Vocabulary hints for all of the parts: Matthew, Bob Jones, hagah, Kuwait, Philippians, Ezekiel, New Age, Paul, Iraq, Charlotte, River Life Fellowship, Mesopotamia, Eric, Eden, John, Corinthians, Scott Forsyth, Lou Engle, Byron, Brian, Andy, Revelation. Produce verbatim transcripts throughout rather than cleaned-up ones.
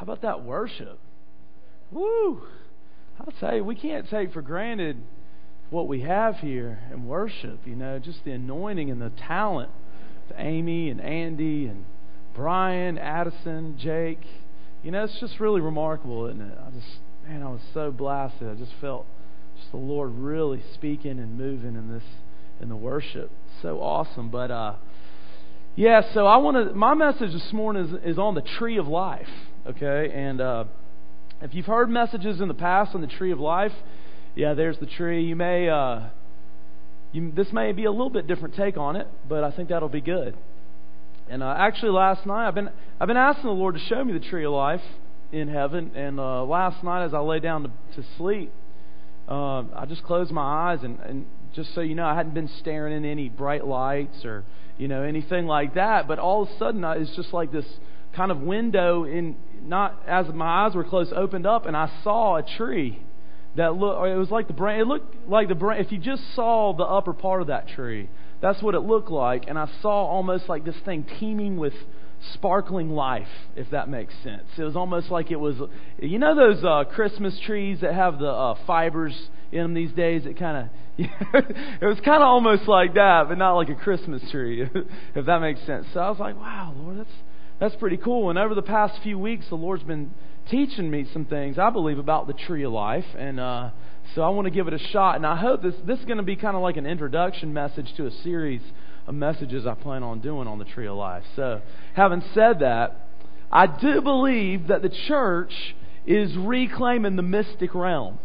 How about that worship? Woo! I'll tell you, we can't take for granted what we have here in worship. You know, just the anointing and the talent to Amy and Andy and Brian, Addison, Jake. You know, it's just really remarkable, isn't it? I just, man, I was so blasted. I just felt just the Lord really speaking and moving in this, in the worship. So awesome. But, uh, yeah, so I want to, my message this morning is, is on the tree of life, okay? And, uh, if you've heard messages in the past on the tree of life, yeah, there's the tree. You may, uh, you, this may be a little bit different take on it, but I think that'll be good. And uh, actually, last night I've been I've been asking the Lord to show me the tree of life in heaven. And uh, last night, as I lay down to, to sleep, uh, I just closed my eyes, and, and just so you know, I hadn't been staring in any bright lights or you know anything like that. But all of a sudden, I, it's just like this kind of window in. Not as my eyes were closed, opened up, and I saw a tree that looked. It was like the branch. It looked like the branch. If you just saw the upper part of that tree, that's what it looked like. And I saw almost like this thing teeming with sparkling life, if that makes sense. It was almost like it was. You know those uh, Christmas trees that have the uh, fibers in them these days? It kind of. You know, it was kind of almost like that, but not like a Christmas tree, if that makes sense. So I was like, wow, Lord, that's. That's pretty cool. And over the past few weeks, the Lord's been teaching me some things, I believe, about the tree of life. And uh, so I want to give it a shot. And I hope this, this is going to be kind of like an introduction message to a series of messages I plan on doing on the tree of life. So having said that, I do believe that the church is reclaiming the mystic realm.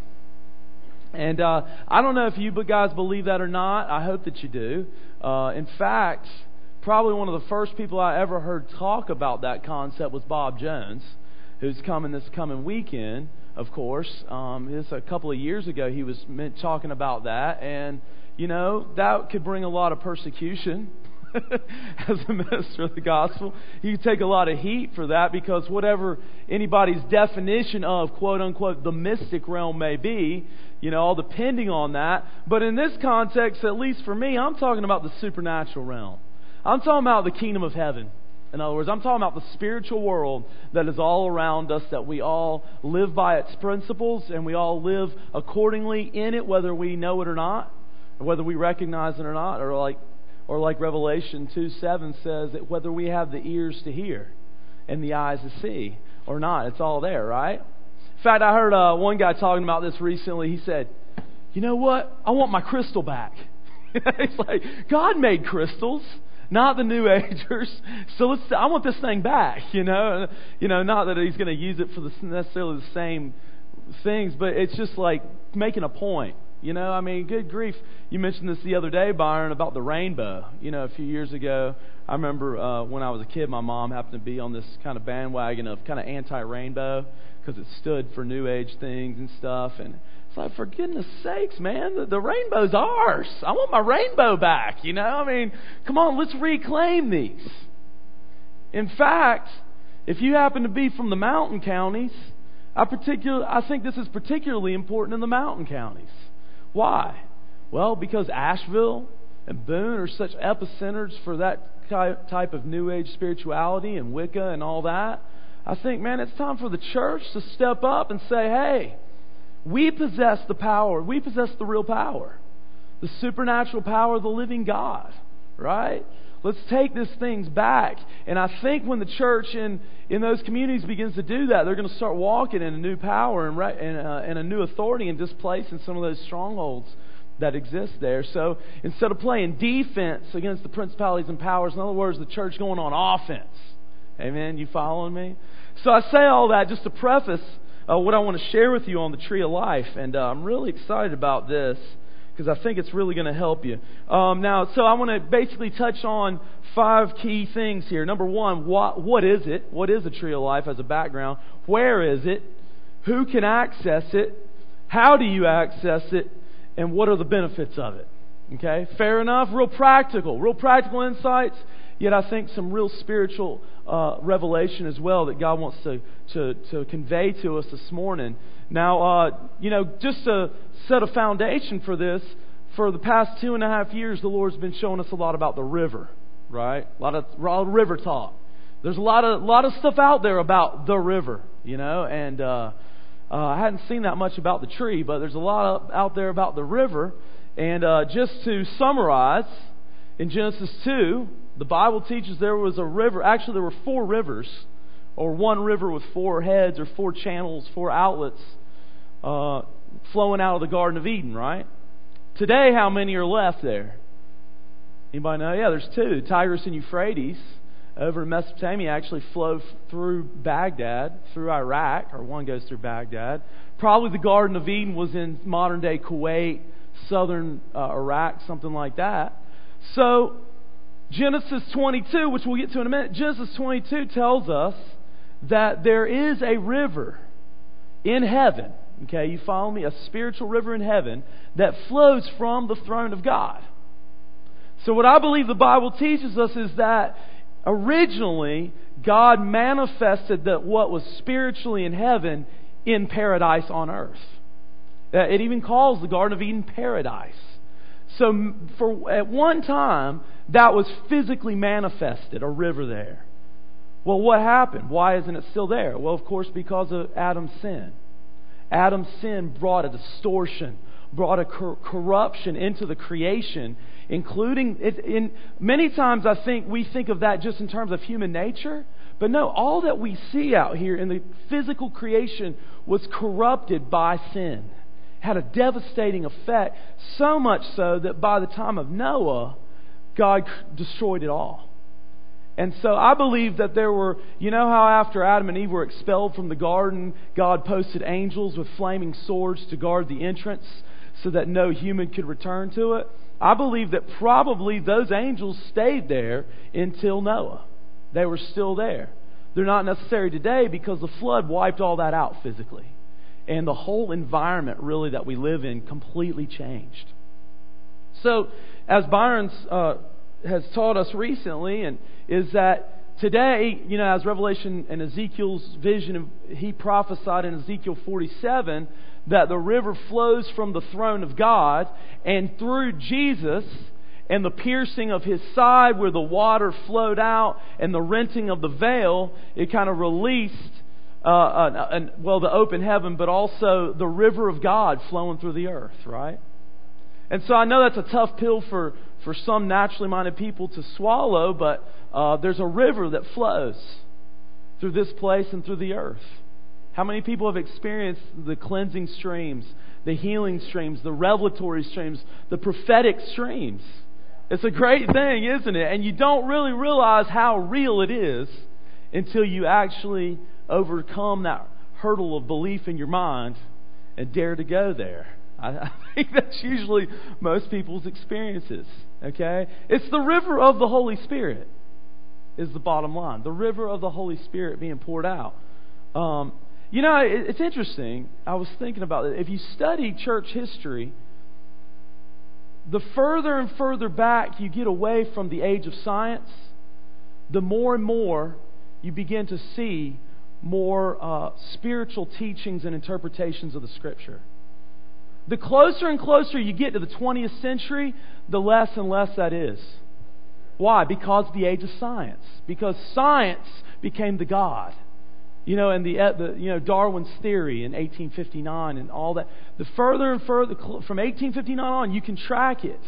And uh, I don't know if you guys believe that or not. I hope that you do. Uh, in fact, probably one of the first people I ever heard talk about that concept was Bob Jones, who's coming this coming weekend, of course. Um, it's a couple of years ago he was talking about that. And, you know, that could bring a lot of persecution as a minister of the gospel. You take a lot of heat for that because whatever anybody's definition of, quote unquote, the mystic realm may be, you know, all depending on that. But in this context, at least for me, I'm talking about the supernatural realm. I'm talking about the kingdom of heaven. In other words, I'm talking about the spiritual world that is all around us, that we all live by its principles and we all live accordingly in it, whether we know it or not, or whether we recognize it or not, or like or like Revelation two seven says, that whether we have the ears to hear and the eyes to see or not, it's all there, right? In fact, I heard uh, one guy talking about this recently. He said, you know what? I want my crystal back. It's like, God made crystals. Not the New Agers. So let's. I want this thing back, you know. You know, not that he's going to use it for the, necessarily the same things, but it's just like making a point, you know. I mean, good grief. You mentioned this the other day, Byron, about the rainbow. You know, a few years ago, I remember uh, when I was a kid, my mom happened to be on this kind of bandwagon of kind of anti-rainbow because it stood for New Age things and stuff. And it's like, for goodness sakes, man, the, the rainbow's ours. I want my rainbow back, you know? I mean, come on, let's reclaim these. In fact, if you happen to be from the mountain counties, I particular, I think this is particularly important in the mountain counties. Why? Well, because Asheville and Boone are such epicenters for that type of New Age spirituality and Wicca and all that. I think, man, it's time for the church to step up and say, hey, we possess the power. We possess the real power, the supernatural power of the living God, right? Let's take these things back. And I think when the church in, in those communities begins to do that, they're going to start walking in a new power and, re- and, uh, and a new authority and displacing some of those strongholds that exist there. So instead of playing defense against the principalities and powers, in other words, the church going on offense. Amen? You following me? So I say all that just to preface uh, what I want to share with you on the tree of life. And uh, I'm really excited about this because I think it's really going to help you. Um, now, so I want to basically touch on five key things here. Number one, what, what is it? What is the tree of life as a background? Where is it? Who can access it? How do you access it? And what are the benefits of it? Okay, fair enough. Real practical. Real practical insights. Yet I think some real spiritual uh, revelation as well that God wants to, to, to convey to us this morning. Now, uh, you know, just to set a foundation for this, for the past two and a half years, the Lord's been showing us a lot about the river, right? A lot of, a lot of river talk. There's a lot of, lot of stuff out there about the river, you know. And uh, uh, I hadn't seen that much about the tree, but there's a lot out there about the river. And uh, just to summarize, in Genesis two, the Bible teaches there was a river. Actually, there were four rivers, or one river with four heads, or four channels, four outlets uh, flowing out of the Garden of Eden, right? Today, how many are left there? Anybody know? Yeah, there's two. Tigris and Euphrates over in Mesopotamia actually flow through Baghdad, through Iraq, or one goes through Baghdad. Probably the Garden of Eden was in modern-day Kuwait, southern uh, Iraq, something like that. So, Genesis twenty-two, which we'll get to in a minute, Genesis twenty-two tells us that there is a river in heaven, okay, you follow me, a spiritual river in heaven that flows from the throne of God. So what I believe the Bible teaches us is that originally God manifested that what was spiritually in heaven in paradise on earth. It even calls the Garden of Eden paradise. So for at one time, that was physically manifested, a river there. Well, what happened? Why isn't it still there? Well, of course, because of Adam's sin. Adam's sin brought a distortion, brought a cor- corruption into the creation, including... It, in, many times I think we think of that just in terms of human nature, but no, all that we see out here in the physical creation was corrupted by sin. Had a devastating effect, so much so that by the time of Noah, God destroyed it all. And so I believe that there were, you know how after Adam and Eve were expelled from the garden, God posted angels with flaming swords to guard the entrance so that no human could return to it? I believe that probably those angels stayed there until Noah. They were still there. They're not necessary today because the flood wiped all that out physically. And the whole environment, really, that we live in completely changed. So, as Byron uh, has taught us recently, and is that today, you know, as Revelation and Ezekiel's vision, he prophesied in Ezekiel forty-seven that the river flows from the throne of God, and through Jesus and the piercing of His side where the water flowed out and the renting of the veil, it kind of released Uh, and, and, well, the open heaven, but also the river of God flowing through the earth, right? And so I know that's a tough pill for, for some naturally minded people to swallow, but uh, there's a river that flows through this place and through the earth. How many people have experienced the cleansing streams, the healing streams, the revelatory streams, the prophetic streams? It's a great thing, isn't it? And you don't really realize how real it is until you actually overcome that hurdle of belief in your mind and dare to go there. I, I think that's usually most people's experiences. Okay? It's the river of the Holy Spirit is the bottom line. The river of the Holy Spirit being poured out. Um, you know, it, it's interesting. I was thinking about it. If you study church history, the further and further back you get away from the age of science, the more and more you begin to see more uh, spiritual teachings and interpretations of the Scripture. The closer and closer you get to the twentieth century, the less and less that is. Why? Because the age of science. Because science became the God. You know, and the, the you know Darwin's theory in eighteen fifty-nine and all that. The further and further from eighteen fifty-nine on, you can track it.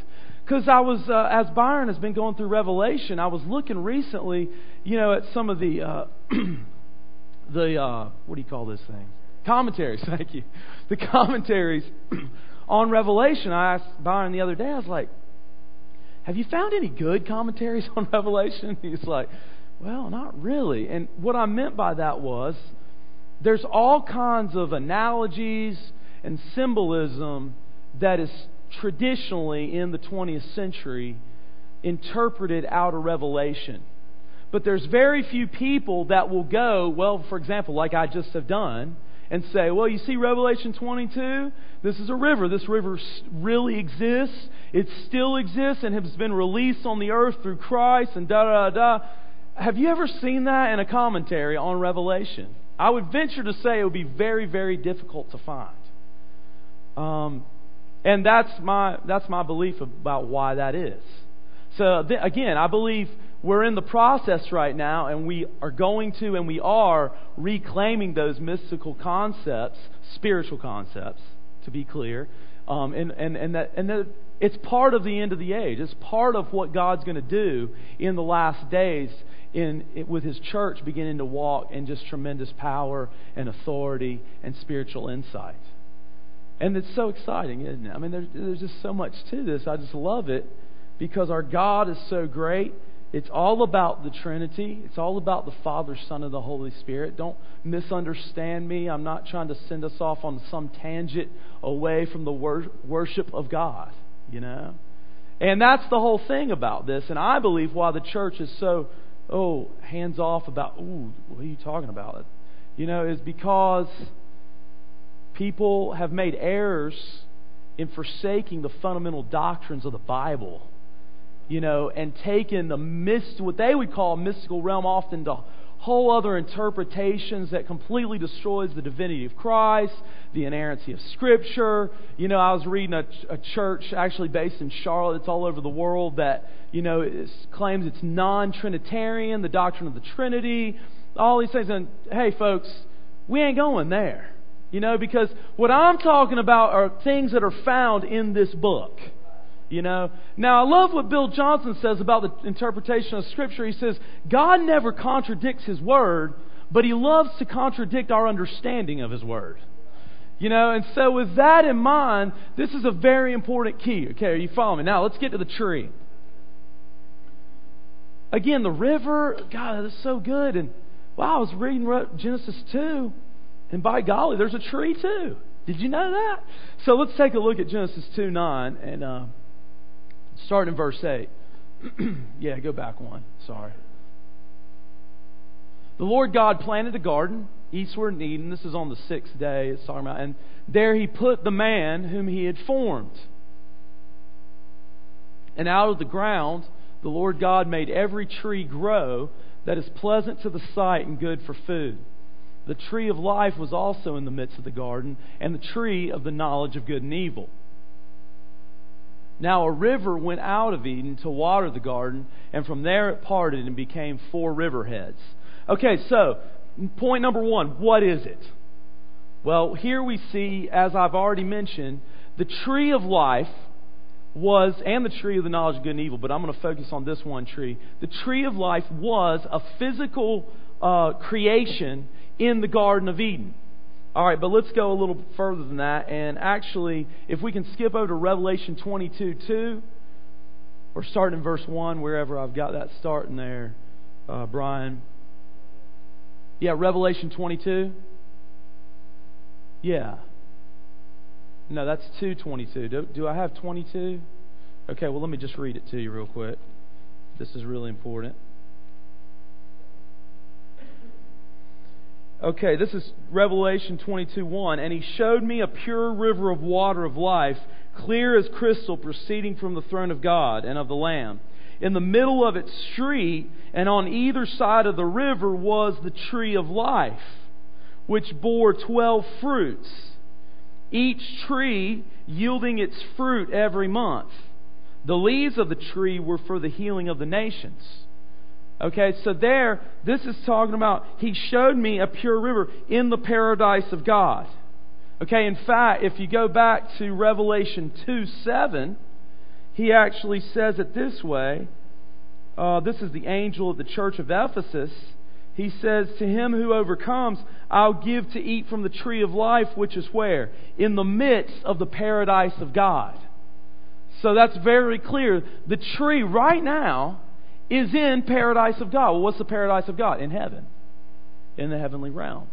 Because I was, uh, as Byron has been going through Revelation, I was looking recently, you know, at some of the. Uh, The, uh, what do you call this thing? Commentaries, thank you. The commentaries on Revelation. I asked Byron the other day, I was like, have you found any good commentaries on Revelation? He's like, well, not really. And what I meant by that was, there's all kinds of analogies and symbolism that is traditionally in the twentieth century interpreted out of Revelation. But there's very few people that will go, well, for example, like I just have done, and say, well, you see Revelation twenty-two? This is a river. This river really exists. It still exists and has been released on the earth through Christ and da-da-da. Have you ever seen that in a commentary on Revelation? I would venture to say it would be very, very difficult to find. Um, and that's my that's my belief about why that is. So th- again, I believe we're in the process right now, and we are going to and we are reclaiming those mystical concepts, spiritual concepts, to be clear. Um, and, and, and, that, and that it's part of the end of the age. It's part of what God's going to do in the last days in it, with His church beginning to walk in just tremendous power and authority and spiritual insight. And it's so exciting, isn't it? I mean, there's, there's just so much to this. I just love it because our God is so great. It's all about the Trinity. It's all about the Father, Son, and the Holy Spirit. Don't misunderstand me. I'm not trying to send us off on some tangent away from the wor- worship of God, you know? And that's the whole thing about this. And I believe why the church is so, oh, hands off about, ooh, what are you talking about? You know, is because people have made errors in forsaking the fundamental doctrines of the Bible. You know, and taking the mist, what they would call mystical realm, often to whole other interpretations that completely destroys the divinity of Christ, the inerrancy of Scripture. You know, I was reading a, a church actually based in Charlotte, it's all over the world, that, you know, it claims it's non-Trinitarian, the doctrine of the Trinity, all these things. And hey, folks, we ain't going there. You know, because what I'm talking about are things that are found in this book. You know, now I love what Bill Johnson says about the interpretation of Scripture. He says, God never contradicts His Word, but He loves to contradict our understanding of His Word. You know, and so with that in mind, this is a very important key. Okay, are you following me? Now let's get to the tree. Again, the river, God, that's so good. And wow, I was reading Genesis two, and by golly, there's a tree too. Did you know that? So let's take a look at Genesis two nine and... Uh, Start in verse eight. Yeah, go back one. Sorry. The Lord God planted a garden eastward in Eden. This is on the sixth day. It's talking about, and there He put the man whom He had formed. And out of the ground the Lord God made every tree grow that is pleasant to the sight and good for food. The tree of life was also in the midst of the garden, and the tree of the knowledge of good and evil. Now a river went out of Eden to water the garden, and from there it parted and became four river heads. Okay, so point number one, what is it? Well, here we see, as I've already mentioned, the tree of life was, and the tree of the knowledge of good and evil, but I'm going to focus on this one tree. The tree of life was a physical uh, creation in the Garden of Eden. All right, but let's go a little further than that. And actually, if we can skip over to Revelation twenty-two two, or start in verse one, wherever I've got that starting there, uh, Brian. Yeah, Revelation twenty-two. Yeah. No, that's two twenty-two. Do, do I have twenty-two? Okay, well, let me just read it to you real quick. This is really important. Okay, this is Revelation twenty-two one. And He showed me a pure river of water of life, clear as crystal, proceeding from the throne of God and of the Lamb. In the middle of its street, and on either side of the river, was the tree of life, which bore twelve fruits, each tree yielding its fruit every month. The leaves of the tree were for the healing of the nations. Okay, so there, this is talking about, He showed me a pure river in the paradise of God. Okay, in fact, if you go back to Revelation two seven, He actually says it this way. Uh, this is the angel of the church of Ephesus. He says, to him who overcomes, I'll give to eat from the tree of life, which is where? In the midst of the paradise of God. So that's very clear. The tree right now is in paradise of God. Well, what's the paradise of God? In heaven. In the heavenly realm.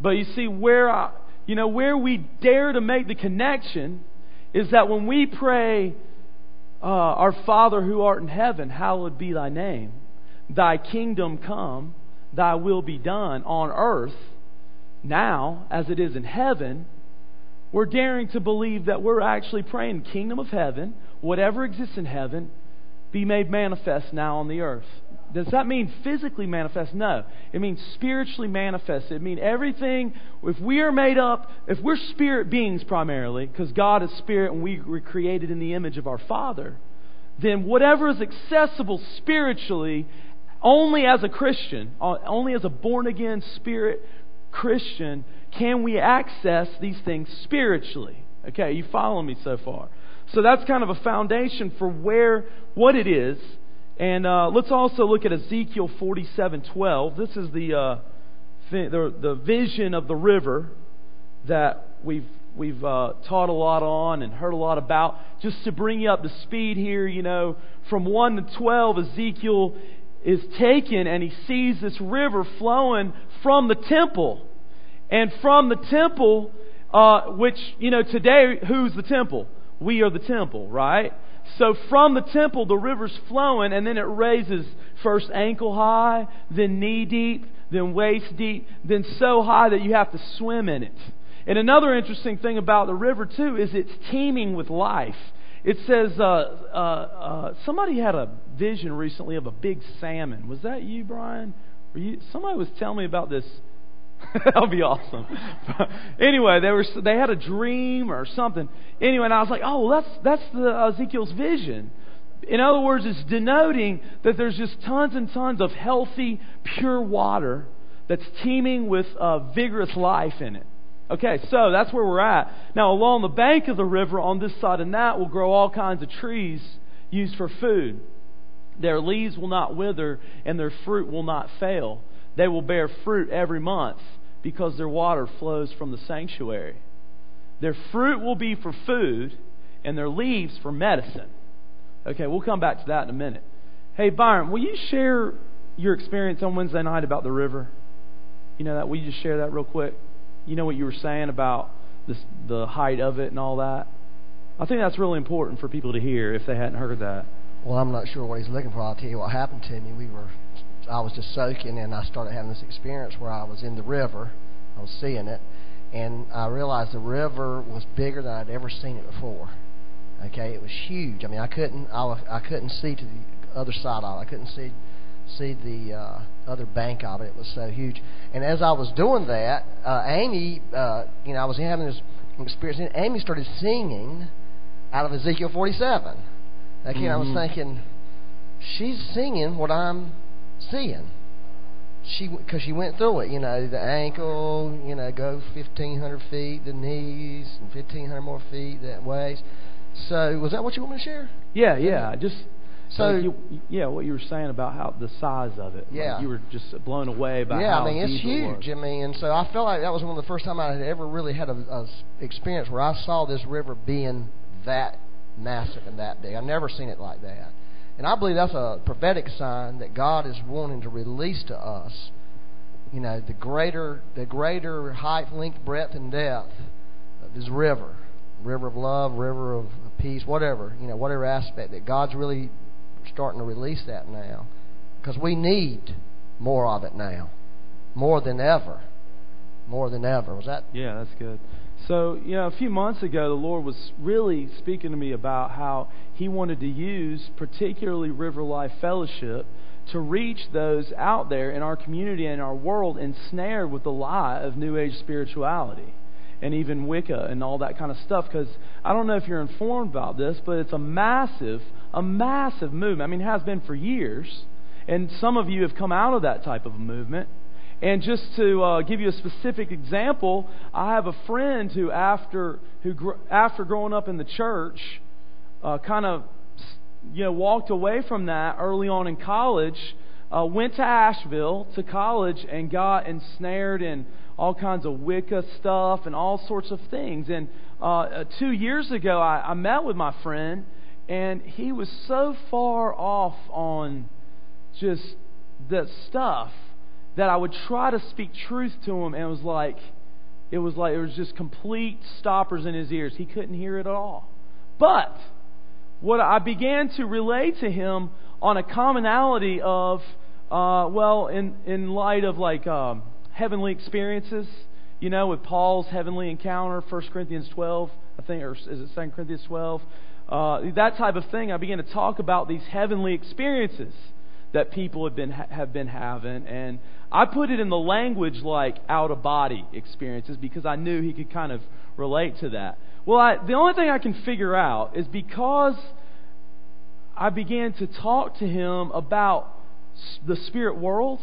But you see, where I, you know, where we dare to make the connection is that when we pray, uh, our Father who art in heaven, hallowed be thy name. Thy kingdom come, thy will be done on earth, now as it is in heaven. We're daring to believe that we're actually praying kingdom of heaven, whatever exists in heaven, be made manifest now on the earth. Does that mean physically manifest? No. It means spiritually manifest. It means everything. If we are made up, if we're spirit beings primarily, because God is spirit and we were created in the image of our Father, then whatever is accessible spiritually, only as a Christian, only as a born-again spirit Christian, can we access these things spiritually. Okay, you follow me so far? So that's kind of a foundation for where, what it is. And uh, let's also look at Ezekiel forty-seven twelve. This is the, uh, the the vision of the river that we've we've uh, taught a lot on and heard a lot about. Just to bring you up to speed here, you know, from one to twelve, Ezekiel is taken and he sees this river flowing from the temple, and from the temple, uh, which, you know, today, who's the temple? We are the temple, right? So from the temple, the river's flowing, and then it raises first ankle high, then knee deep, then waist deep, then so high that you have to swim in it. And another interesting thing about the river, too, is it's teeming with life. It says, uh, uh, uh, somebody had a vision recently of a big salmon. Was that you, Brian? Were you, somebody was telling me about this. That'll be awesome. Anyway, they were they had a dream or something. Anyway, and I was like, oh, well, that's that's the uh, Ezekiel's vision. In other words, it's denoting that there's just tons and tons of healthy, pure water that's teeming with uh, vigorous life in it. Okay, so that's where we're at. Now, along the bank of the river, on this side and that, will grow all kinds of trees used for food. Their leaves will not wither, and their fruit will not fail. They will bear fruit every month, because their water flows from the sanctuary. Their fruit will be for food, and their leaves for medicine. Okay, we'll come back to that in a minute. Hey, Byron, will you share your experience on Wednesday night about the river? You know that? Will you just share that real quick? You know what you were saying about this, the height of it and all that? I think that's really important for people to hear if they hadn't heard that. Well, I'm not sure what he's looking for. I'll tell you what happened to me. We were, I was just soaking, and I started having this experience where I was in the river. I was seeing it, and I realized the river was bigger than I'd ever seen it before. Okay, it was huge. I mean, I couldn't, I, was, I couldn't see to the other side of it. I couldn't see, see the uh, other bank of it. It was so huge. And as I was doing that, uh, Amy, uh, you know, I was having this experience, and Amy started singing out of Ezekiel forty-seven. Okay, mm-hmm. I was thinking, she's singing what I'm seeing. She, because she went through it, you know, the ankle, you know, go fifteen hundred feet, the knees, and fifteen hundred more feet that waist. So, was that what you want me to share? Yeah, yeah. Just so, like you, yeah, what you were saying about how the size of it. Yeah, like you were just blown away by. Yeah, how I mean, it's huge. It I mean, and so I felt like that was one of the first time I had ever really had a, a experience where I saw this river being that massive and that big. I've never seen it like that. And I believe that's a prophetic sign that God is wanting to release to us, you know, the greater the greater height, length, breadth, and depth of this river. River of love, river of peace, whatever, you know, whatever aspect, that God's really starting to release that now. Because we need more of it now. More than ever. More than ever. Was that? Yeah, that's good. So, you know, a few months ago, the Lord was really speaking to me about how He wanted to use particularly River Life Fellowship to reach those out there in our community and our world ensnared with the lie of New Age spirituality and even Wicca and all that kind of stuff. Because I don't know if you're informed about this, but it's a massive, a massive movement. I mean, it has been for years. And some of you have come out of that type of a movement. And just to uh, give you a specific example, I have a friend who, after who gr- after growing up in the church, uh, kind of, you know, walked away from that early on in college. Uh, went to Asheville to college and got ensnared in all kinds of Wicca stuff and all sorts of things. And uh, two years ago, I, I met with my friend, and he was so far off on just that stuff that I would try to speak truth to him, and it was like, it was like it was just complete stoppers in his ears. He couldn't hear it at all. But what I began to relay to him on a commonality of, uh, well, in in light of like um, heavenly experiences, you know, with Paul's heavenly encounter, First Corinthians twelve, I think, or is it Second Corinthians twelve? Uh, that type of thing. I began to talk about these heavenly experiences that people have been have been having, and I put it in the language like out-of-body experiences because I knew he could kind of relate to that. Well, I, the only thing I can figure out is because I began to talk to him about the spirit world.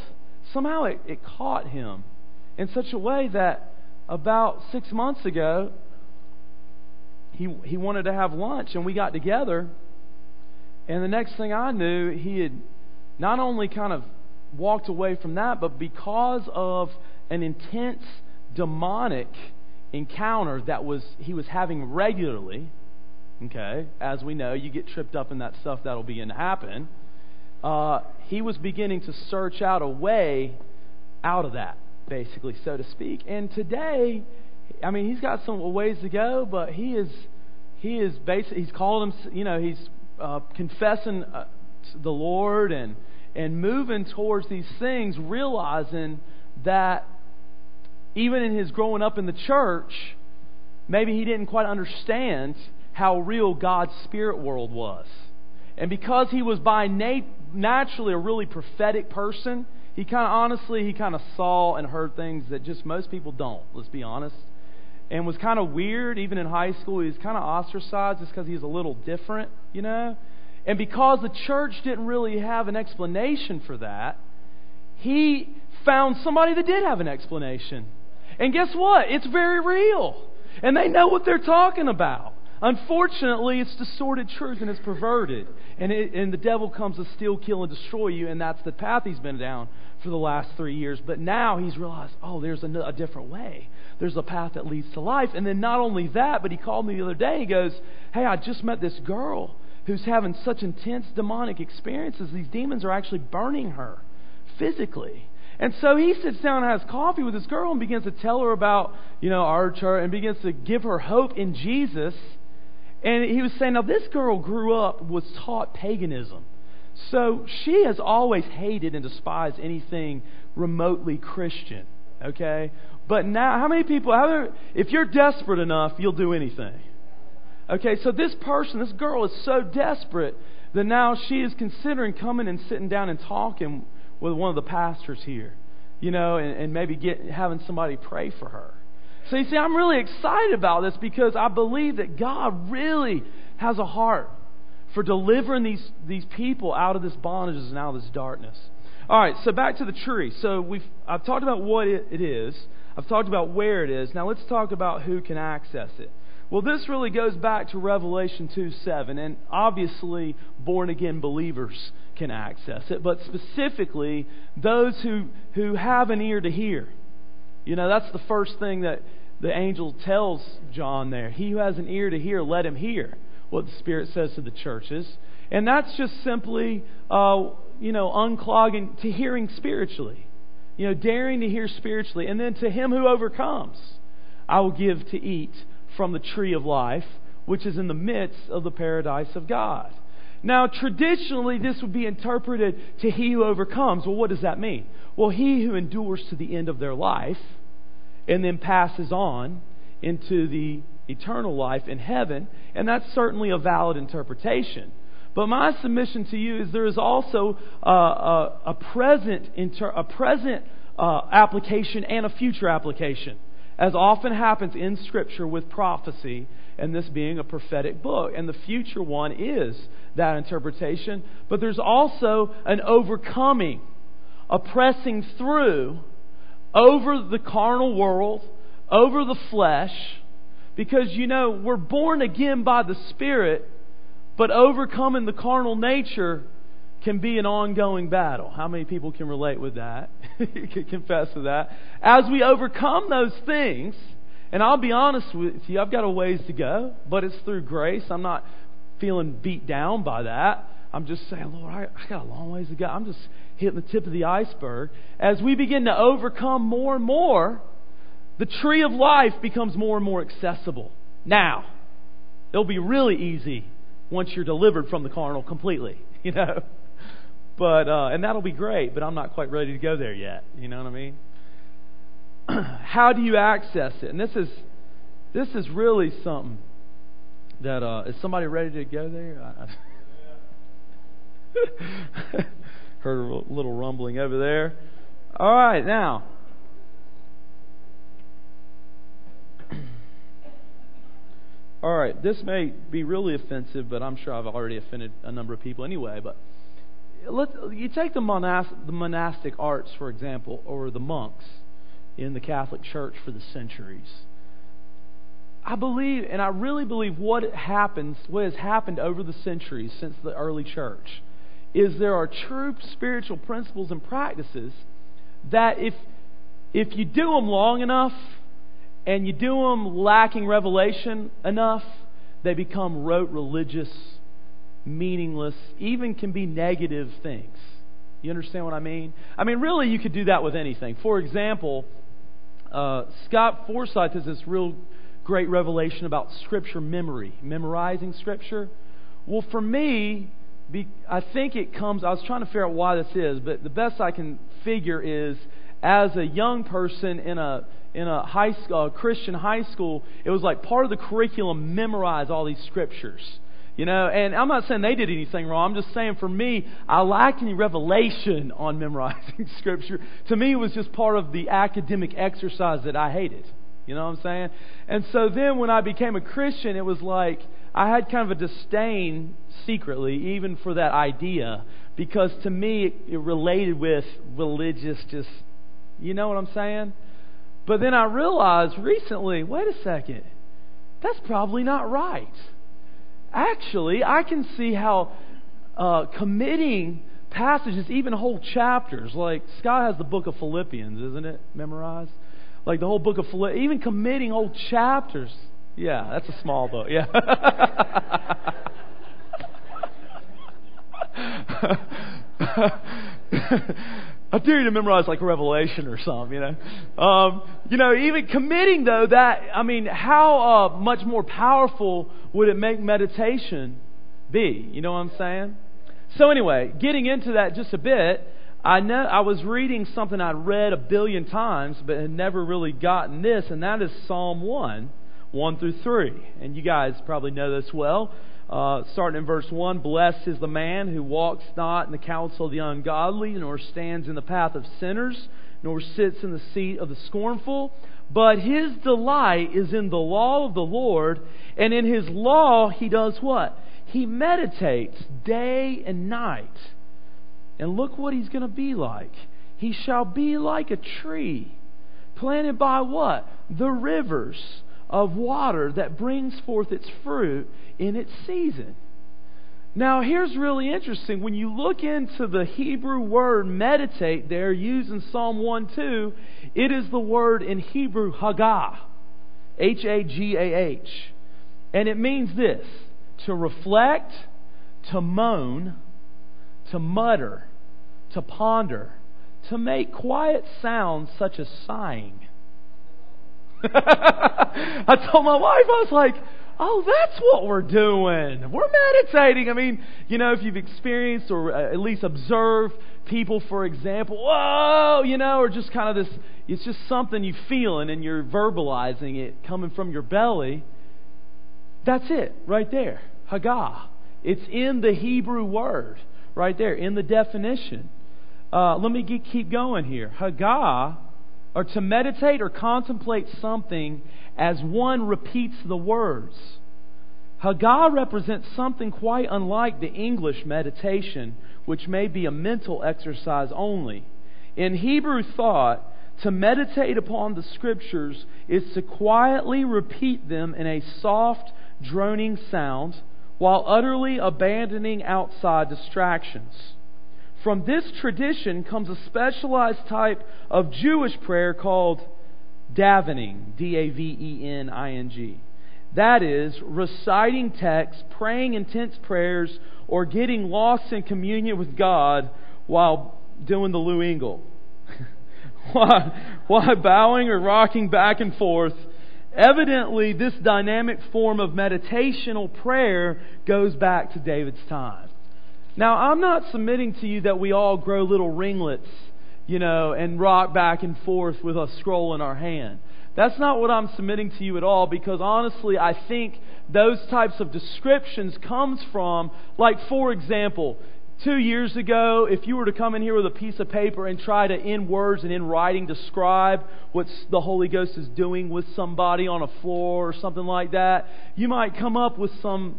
Somehow it, it caught him in such a way that about six months ago, he he wanted to have lunch, and we got together. And the next thing I knew, he had not only kind of walked away from that, but because of an intense demonic encounter that was he was having regularly, okay, as we know, you get tripped up in that stuff, that'll begin to happen. Uh, he was beginning to search out a way out of that, basically, so to speak. And today, I mean, he's got some ways to go, but he is he is basically he's calling him, you know, he's uh, confessing uh, the Lord and and moving towards these things, realizing that even in his growing up in the church, maybe he didn't quite understand how real God's spirit world was. And because he was by nat- naturally a really prophetic person, he kind of honestly, he kind of saw and heard things that just most people don't, let's be honest. And was kind of weird, even in high school, he was kind of ostracized just because he was a little different, you know. And because the church didn't really have an explanation for that, he found somebody that did have an explanation. And guess what? It's very real. And they know what they're talking about. Unfortunately, it's distorted truth and it's perverted. And, it, and the devil comes to steal, kill, and destroy you. And that's the path he's been down for the last three years. But now he's realized, oh, there's a, a different way. There's a path that leads to life. And then not only that, but he called me the other day. He goes, hey, I just met this girl who's having such intense demonic experiences. These demons are actually burning her physically. And so he sits down and has coffee with this girl and begins to tell her about, you know, our church and begins to give her hope in Jesus. And he was saying, now this girl grew up, was taught paganism. So she has always hated and despised anything remotely Christian, okay? But now, how many people, how many, if you're desperate enough, you'll do anything. Okay, so this person, this girl is so desperate that now she is considering coming and sitting down and talking with one of the pastors here, you know, and, and maybe get having somebody pray for her. So you see, I'm really excited about this because I believe that God really has a heart for delivering these, these people out of this bondages and out of this darkness. All right, so back to the tree. So we've I've talked about what it, it is. I've talked about where it is. Now let's talk about who can access it. Well, this really goes back to Revelation two seven, and obviously born-again believers can access it, but specifically those who, who have an ear to hear. You know, that's the first thing that the angel tells John there. He who has an ear to hear, let him hear what the Spirit says to the churches. And that's just simply, uh, you know, unclogging to hearing spiritually. You know, daring to hear spiritually. And then to him who overcomes, I will give to eat from the tree of life, which is in the midst of the paradise of God. Now, traditionally, this would be interpreted to he who overcomes. Well, what does that mean? Well, he who endures to the end of their life and then passes on into the eternal life in heaven, and that's certainly a valid interpretation. But my submission to you is there is also a, a, a present, inter, a present uh, application and a future application, as often happens in Scripture with prophecy, and this being a prophetic book. And the future one is that interpretation. But there's also an overcoming, a pressing through over the carnal world, over the flesh, because, you know, we're born again by the Spirit, but overcoming the carnal nature can be an ongoing battle. How many people can relate with that? Can confess to that. As we overcome those things, and I'll be honest with you, I've got a ways to go, but it's through grace. I'm not feeling beat down by that. I'm just saying, Lord, I, I got a long ways to go. I'm just hitting the tip of the iceberg. As we begin to overcome more and more, the tree of life becomes more and more accessible. Now, it'll be really easy once you're delivered from the carnal completely, you know. But uh, and that'll be great, but I'm not quite ready to go there yet. You know what I mean? How do you access it? And this is this is really something that uh, is somebody ready to go there? I, I heard a little rumbling over there. All right, now All right, this may be really offensive, but I'm sure I've already offended a number of people anyway. But let's, you take the, monas- the monastic arts, for example, or the monks in the Catholic Church for the centuries. I believe, and I really believe what happens, what has happened over the centuries since the early church, is there are true spiritual principles and practices that if if you do them long enough and you do them lacking revelation enough, they become rote religious, meaningless, even can be negative things. You understand what I mean? I mean, really, you could do that with anything. For example, uh, Scott Forsyth has this real great revelation about Scripture memory, memorizing Scripture. Well, for me, be, I think it comes, I was trying to figure out why this is, but the best I can figure is as a young person in a in a high school, a Christian high school, it was like part of the curriculum, memorize all these Scriptures. You know, and I'm not saying they did anything wrong. I'm just saying for me, I lacked any revelation on memorizing Scripture. To me, it was just part of the academic exercise that I hated. You know what I'm saying? And so then when I became a Christian, it was like I had kind of a disdain secretly even for that idea because to me it related with religious just, you know what I'm saying? But then I realized recently, wait a second, that's probably not right. Actually, I can see how uh, committing passages, even whole chapters, like Scott has the book of Philippians, isn't it, memorized? Like the whole book of Philippians, even committing whole chapters. Yeah, that's a small book, yeah. I dare you to memorize like Revelation or something, you know. Um, you know, even committing though that, I mean, how uh, much more powerful would it make meditation be? You know what I'm saying? So anyway, getting into that just a bit, I know I was reading something I'd read a billion times but had never really gotten this, and that is Psalm one, one through three. And you guys probably know this well. Uh, starting in verse one, blessed is the man who walks not in the counsel of the ungodly, nor stands in the path of sinners, nor sits in the seat of the scornful. But his delight is in the law of the Lord, and in his law he does what? He meditates day and night. And look what he's going to be like. He shall be like a tree planted by what? The rivers of water that brings forth its fruit in its season. Now, here's really interesting. When you look into the Hebrew word meditate there used in Psalm one two, it is the word in Hebrew hagah, H A G A H. And it means this, to reflect, to moan, to mutter, to ponder, to make quiet sounds such as sighing. I told my wife, I was like, oh, that's what we're doing. We're meditating. I mean, you know, if you've experienced or at least observed people, for example, whoa, you know, or just kind of this, it's just something you're feeling and you're verbalizing it coming from your belly. That's it right there. Hagah. It's in the Hebrew word right there in the definition. Uh, let me get, keep going here. Hagah, or to meditate or contemplate something as one repeats the words. Hagah represents something quite unlike the English meditation, which may be a mental exercise only. In Hebrew thought, to meditate upon the Scriptures is to quietly repeat them in a soft, droning sound while utterly abandoning outside distractions. From this tradition comes a specialized type of Jewish prayer called davening, D A V E N I N G. That is, reciting texts, praying intense prayers, or getting lost in communion with God while doing the Lou Engle, while, while bowing or rocking back and forth. Evidently, this dynamic form of meditational prayer goes back to David's time. Now, I'm not submitting to you that we all grow little ringlets, you know, and rock back and forth with a scroll in our hand. That's not what I'm submitting to you at all, because honestly, I think those types of descriptions comes from, like, for example, Two years ago, if you were to come in here with a piece of paper and try to, in words and in writing, describe what the Holy Ghost is doing with somebody on a floor or something like that, you might come up with some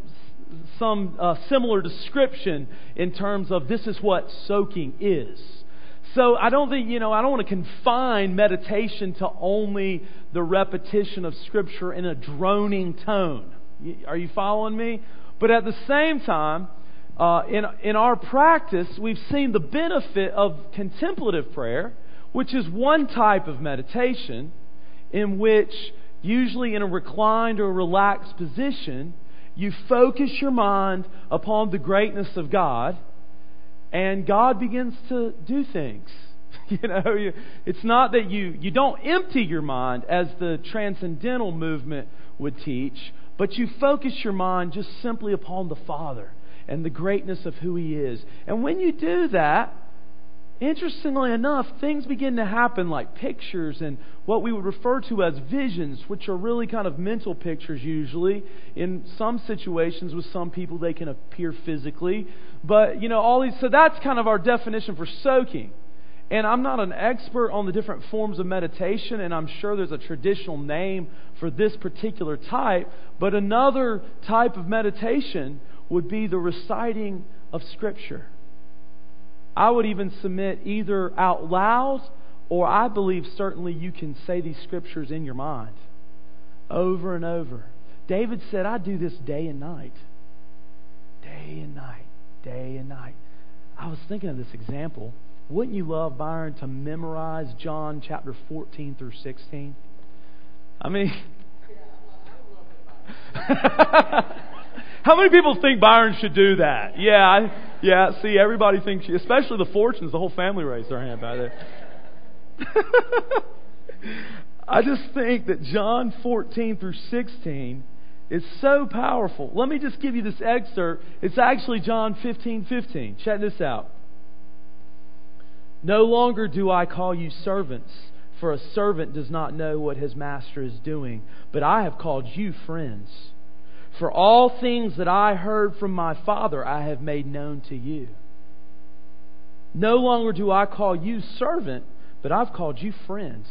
some uh, similar description in terms of this is what soaking is. So I don't think, you know, I don't want to confine meditation to only the repetition of Scripture in a droning tone. Are you following me? But at the same time, Uh, in in our practice, we've seen the benefit of contemplative prayer, which is one type of meditation in which, usually in a reclined or relaxed position, you focus your mind upon the greatness of God, and God begins to do things. You know, you, it's not that you, you don't empty your mind as the transcendental movement would teach, but you focus your mind just simply upon the Father and the greatness of who He is. And when you do that, interestingly enough, things begin to happen, like pictures and what we would refer to as visions, which are really kind of mental pictures usually. In some situations with some people, they can appear physically. But, you know, all these. So that's kind of our definition for soaking. And I'm not an expert on the different forms of meditation, and I'm sure there's a traditional name for this particular type. But another type of meditation would be the reciting of Scripture. I would even submit either out loud, or I believe certainly you can say these Scriptures in your mind over and over. David said, I do this day and night. Day and night. Day and night. I was thinking of this example. Wouldn't you love, Byron, to memorize John chapter fourteen through sixteen? I mean... How many people think Byron should do that? Yeah, I, yeah. See, everybody thinks, she, especially the Fortunes, the whole family raised their hand by there. I just think that John fourteen through sixteen is so powerful. Let me just give you this excerpt. It's actually John fifteen fifteen. Check this out. No longer do I call you servants, for a servant does not know what his master is doing, but I have called you friends. For all things that I heard from my Father, I have made known to you. No longer do I call you servant, but I've called you friends.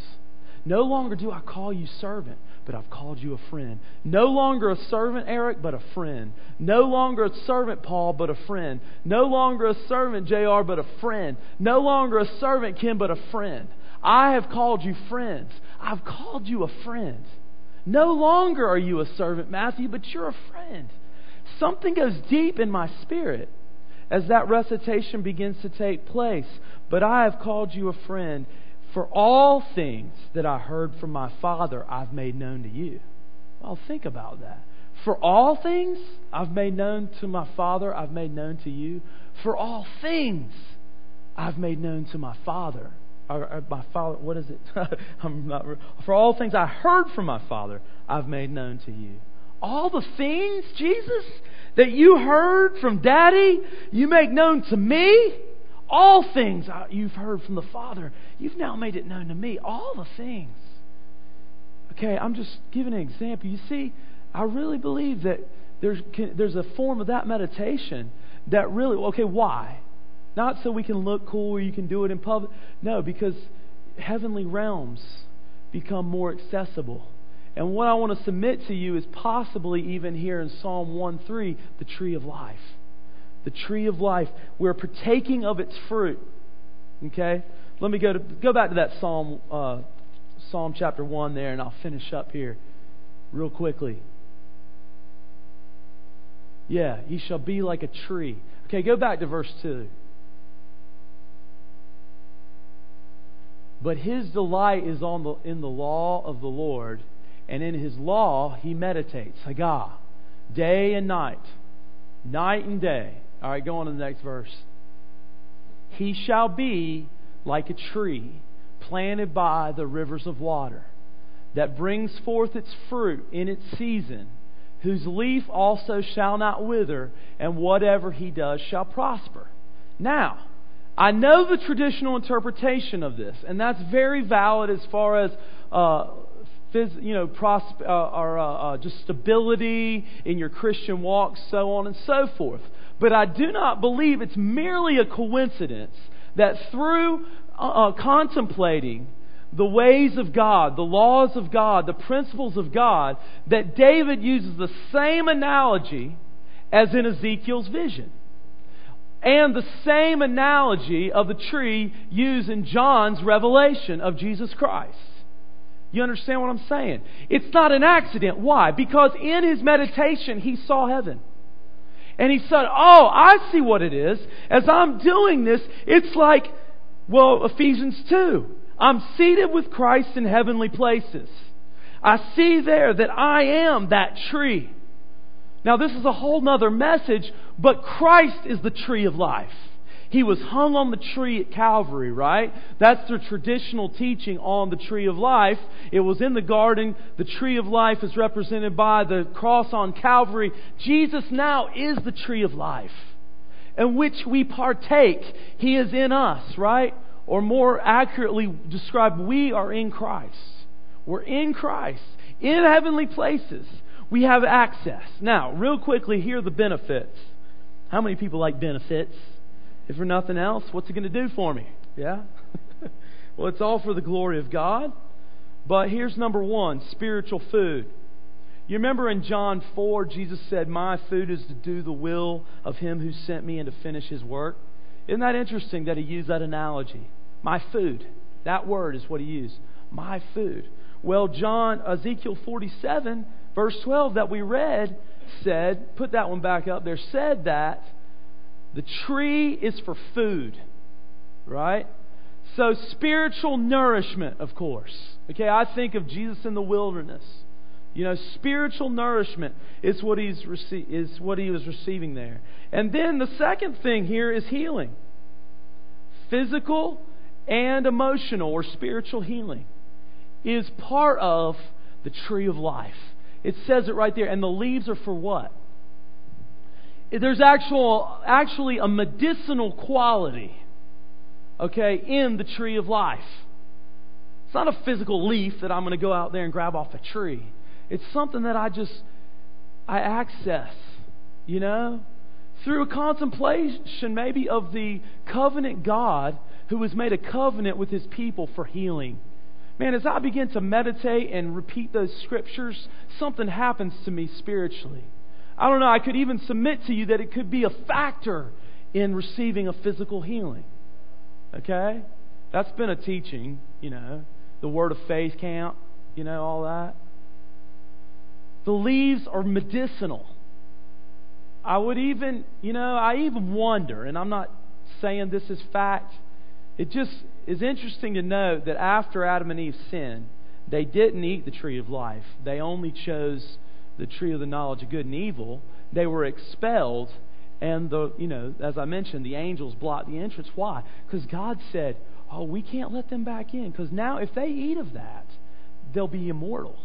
No longer do I call you servant, but I've called you a friend. No longer a servant, Eric, but a friend. No longer a servant, Paul, but a friend. No longer a servant, J R, but a friend. No longer a servant, Kim, but a friend. I have called you friends. I've called you a friend. No longer are you a servant, Matthew, but you're a friend. Something goes deep in my spirit as that recitation begins to take place. But I have called you a friend, for all things that I heard from my Father, I've made known to you. Well, think about that. For all things I've made known to my Father, I've made known to you. For all things I've made known to my Father. My Father, what is it? I'm not. For all things I heard from my Father, I've made known to you. All the things, Jesus, that you heard from Daddy, you make known to me. All things you've heard from the Father, you've now made it known to me. All the things. Okay, I'm just giving an example. You see, I really believe that there's there's a form of that meditation that really. Okay, why? Not so we can look cool or you can do it in public. No, because heavenly realms become more accessible. And what I want to submit to you is possibly even here in Psalm one three, the tree of life. The tree of life. We're partaking of its fruit. Okay? Let me go to go back to that Psalm uh, Psalm chapter one there, and I'll finish up here real quickly. Yeah, he shall be like a tree. Okay, go back to verse two. But his delight is on the, in the law of the Lord, and in his law he meditates, hagah, day and night, night and day. All right, go on to the next verse. He shall be like a tree planted by the rivers of water, that brings forth its fruit in its season, whose leaf also shall not wither, and whatever he does shall prosper. Now, I know the traditional interpretation of this, and that's very valid as far as uh, phys- you know, prosp- uh, or uh, uh, just stability in your Christian walk, so on and so forth. But I do not believe it's merely a coincidence that through uh, contemplating the ways of God, the laws of God, the principles of God, that David uses the same analogy as in Ezekiel's vision. And the same analogy of the tree used in John's revelation of Jesus Christ. You understand what I'm saying? It's not an accident. Why? Because in his meditation, he saw heaven. And he said, oh, I see what it is. As I'm doing this, it's like, well, Ephesians two. I'm seated with Christ in heavenly places. I see there that I am that tree. Now, this is a whole nother message, but Christ is the tree of life. He was hung on the tree at Calvary, right? That's the traditional teaching on the tree of life. It was in the garden. The tree of life is represented by the cross on Calvary. Jesus now is the tree of life, in which we partake. He is in us, right? Or more accurately described, we are in Christ. We're in Christ, in heavenly places. We have access. Now, real quickly, here are the benefits. How many people like benefits? If for nothing else, what's it going to do for me? Yeah? Well, it's all for the glory of God. But here's number one, spiritual food. You remember in John four, Jesus said, my food is to do the will of Him who sent me and to finish His work. Isn't that interesting that He used that analogy? My food. That word is what He used. My food. Well, John, Ezekiel forty-seven, verse twelve that we read said, put that one back up there, said that the tree is for food, right? So spiritual nourishment, of course. Okay, I think of Jesus in the wilderness. You know, spiritual nourishment is what he's rece- is what he was receiving there. And then the second thing here is healing. Physical and emotional or spiritual healing is part of the tree of life. It says it right there. And the leaves are for what? There's actual, actually a medicinal quality, okay, in the tree of life. It's not a physical leaf that I'm going to go out there and grab off a tree. It's something that I just, I access, you know, through a contemplation maybe of the covenant God who has made a covenant with His people for healing. Man, as I begin to meditate and repeat those scriptures, something happens to me spiritually. I don't know, I could even submit to you that it could be a factor in receiving a physical healing. Okay? That's been a teaching, you know, the Word of Faith camp, you know, all that. The leaves are medicinal. I would even, you know, I even wonder, and I'm not saying this is fact, it just is interesting to note that after Adam and Eve sinned, they didn't eat the tree of life. They only chose the tree of the knowledge of good and evil. They were expelled, and the you know, as I mentioned, the angels blocked the entrance. Why? Because God said, oh, we can't let them back in, because now if they eat of that, they'll be immortal.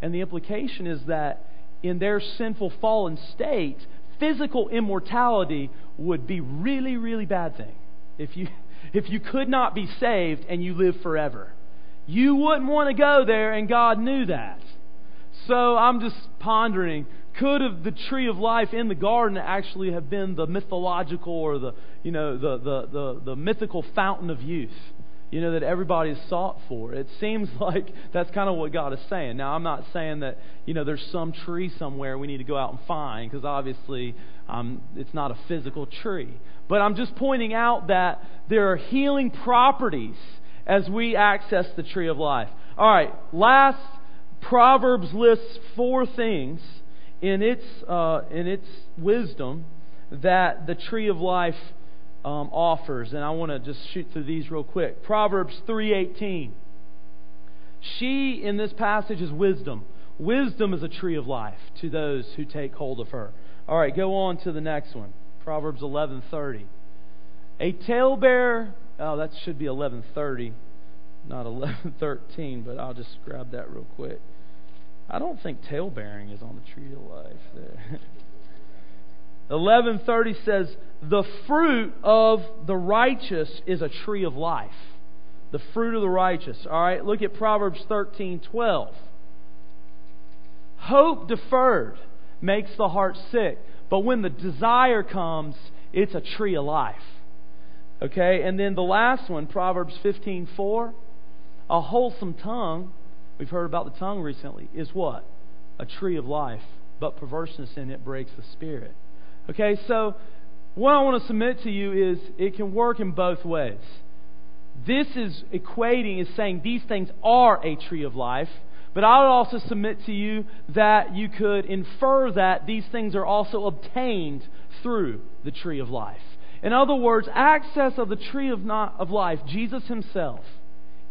And the implication is that in their sinful fallen state, physical immortality would be really, really bad thing. If you if you could not be saved and you live forever, you wouldn't want to go there, and God knew that. So I'm just pondering, could have the tree of life in the garden actually have been the mythological or the you know the, the, the, the mythical fountain of youth, you know, that everybody has sought for? It seems like that's kind of what God is saying. Now, I'm not saying that, you know, there's some tree somewhere we need to go out and find, because obviously um, it's not a physical tree. But I'm just pointing out that there are healing properties as we access the tree of life. All right, last, Proverbs lists four things in its uh, in its wisdom that the tree of life um, offers, and I want to just shoot through these real quick. Proverbs three eighteen. She in this passage is wisdom. Wisdom is a tree of life to those who take hold of her. All right, go on to the next one. Proverbs eleven thirty. A talebearer. Oh, that should be eleven thirty. Not eleven thirteen, but I'll just grab that real quick. I don't think talebearing is on the tree of life there. eleven thirty says, the fruit of the righteous is a tree of life. The fruit of the righteous. All right, look at Proverbs thirteen twelve. Hope deferred makes the heart sick, But when the desire comes, it's a tree of life. Okay, and then the last one, Proverbs fifteen four, a wholesome tongue, we've heard about the tongue recently, is what? A tree of life, but perverseness in it breaks the spirit. Okay, so what I want to submit to you is it can work in both ways. This is equating, is saying these things are a tree of life, but I would also submit to you that you could infer that these things are also obtained through the tree of life. In other words, access of the tree of, not, of life, Jesus Himself,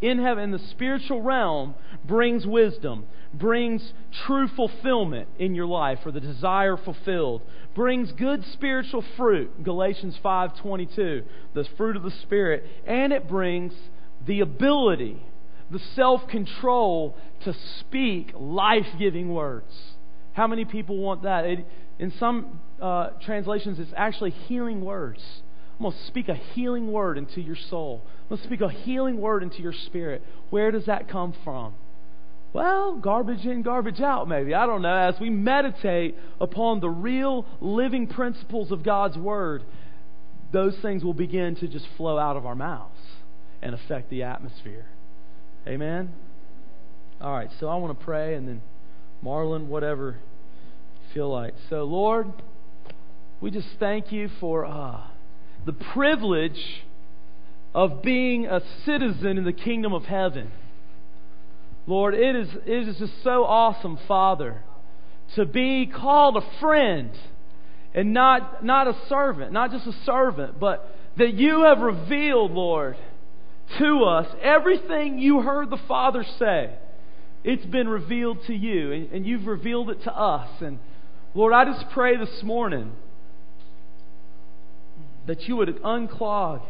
in heaven, in the spiritual realm, brings wisdom, brings true fulfillment in your life, or the desire fulfilled, brings good spiritual fruit, Galatians five twenty-two, the fruit of the Spirit, and it brings the ability, the self-control to speak life-giving words. How many people want that? It, in some uh, translations, it's actually healing words. I'm going to speak a healing word into your soul. I'm going to speak a healing word into your spirit. Where does that come from? Well, garbage in, garbage out, maybe. I don't know. As we meditate upon the real living principles of God's Word, those things will begin to just flow out of our mouths and affect the atmosphere. Amen? All right, so I want to pray, and then Marlon, whatever you feel like. So, Lord, we just thank You for uh, the privilege of being a citizen in the kingdom of heaven. Lord, it is it is just so awesome, Father, to be called a friend and not not a servant, not just a servant, but that You have revealed, Lord, to us everything You heard the Father say. It's been revealed to You, and, and You've revealed it to us. And Lord, I just pray this morning that You would unclog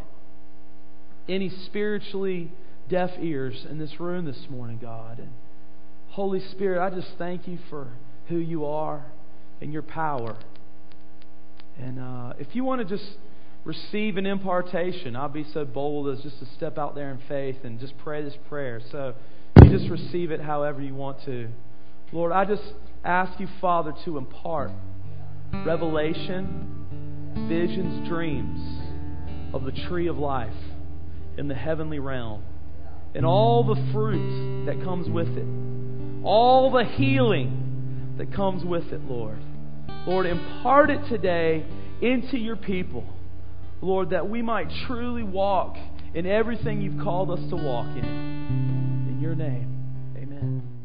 any spiritually deaf ears in this room this morning, God. And Holy Spirit, I just thank You for who You are and Your power. And uh, if you want to just receive an impartation, I'll be so bold as just to step out there in faith and just pray this prayer. So you just receive it however you want to. Lord, I just ask You, Father, to impart revelation, visions, dreams of the tree of life in the heavenly realm, and all the fruit that comes with it, all the healing that comes with it, Lord. Lord, impart it today into Your people, Lord, that we might truly walk in everything You've called us to walk in. In Your name, amen.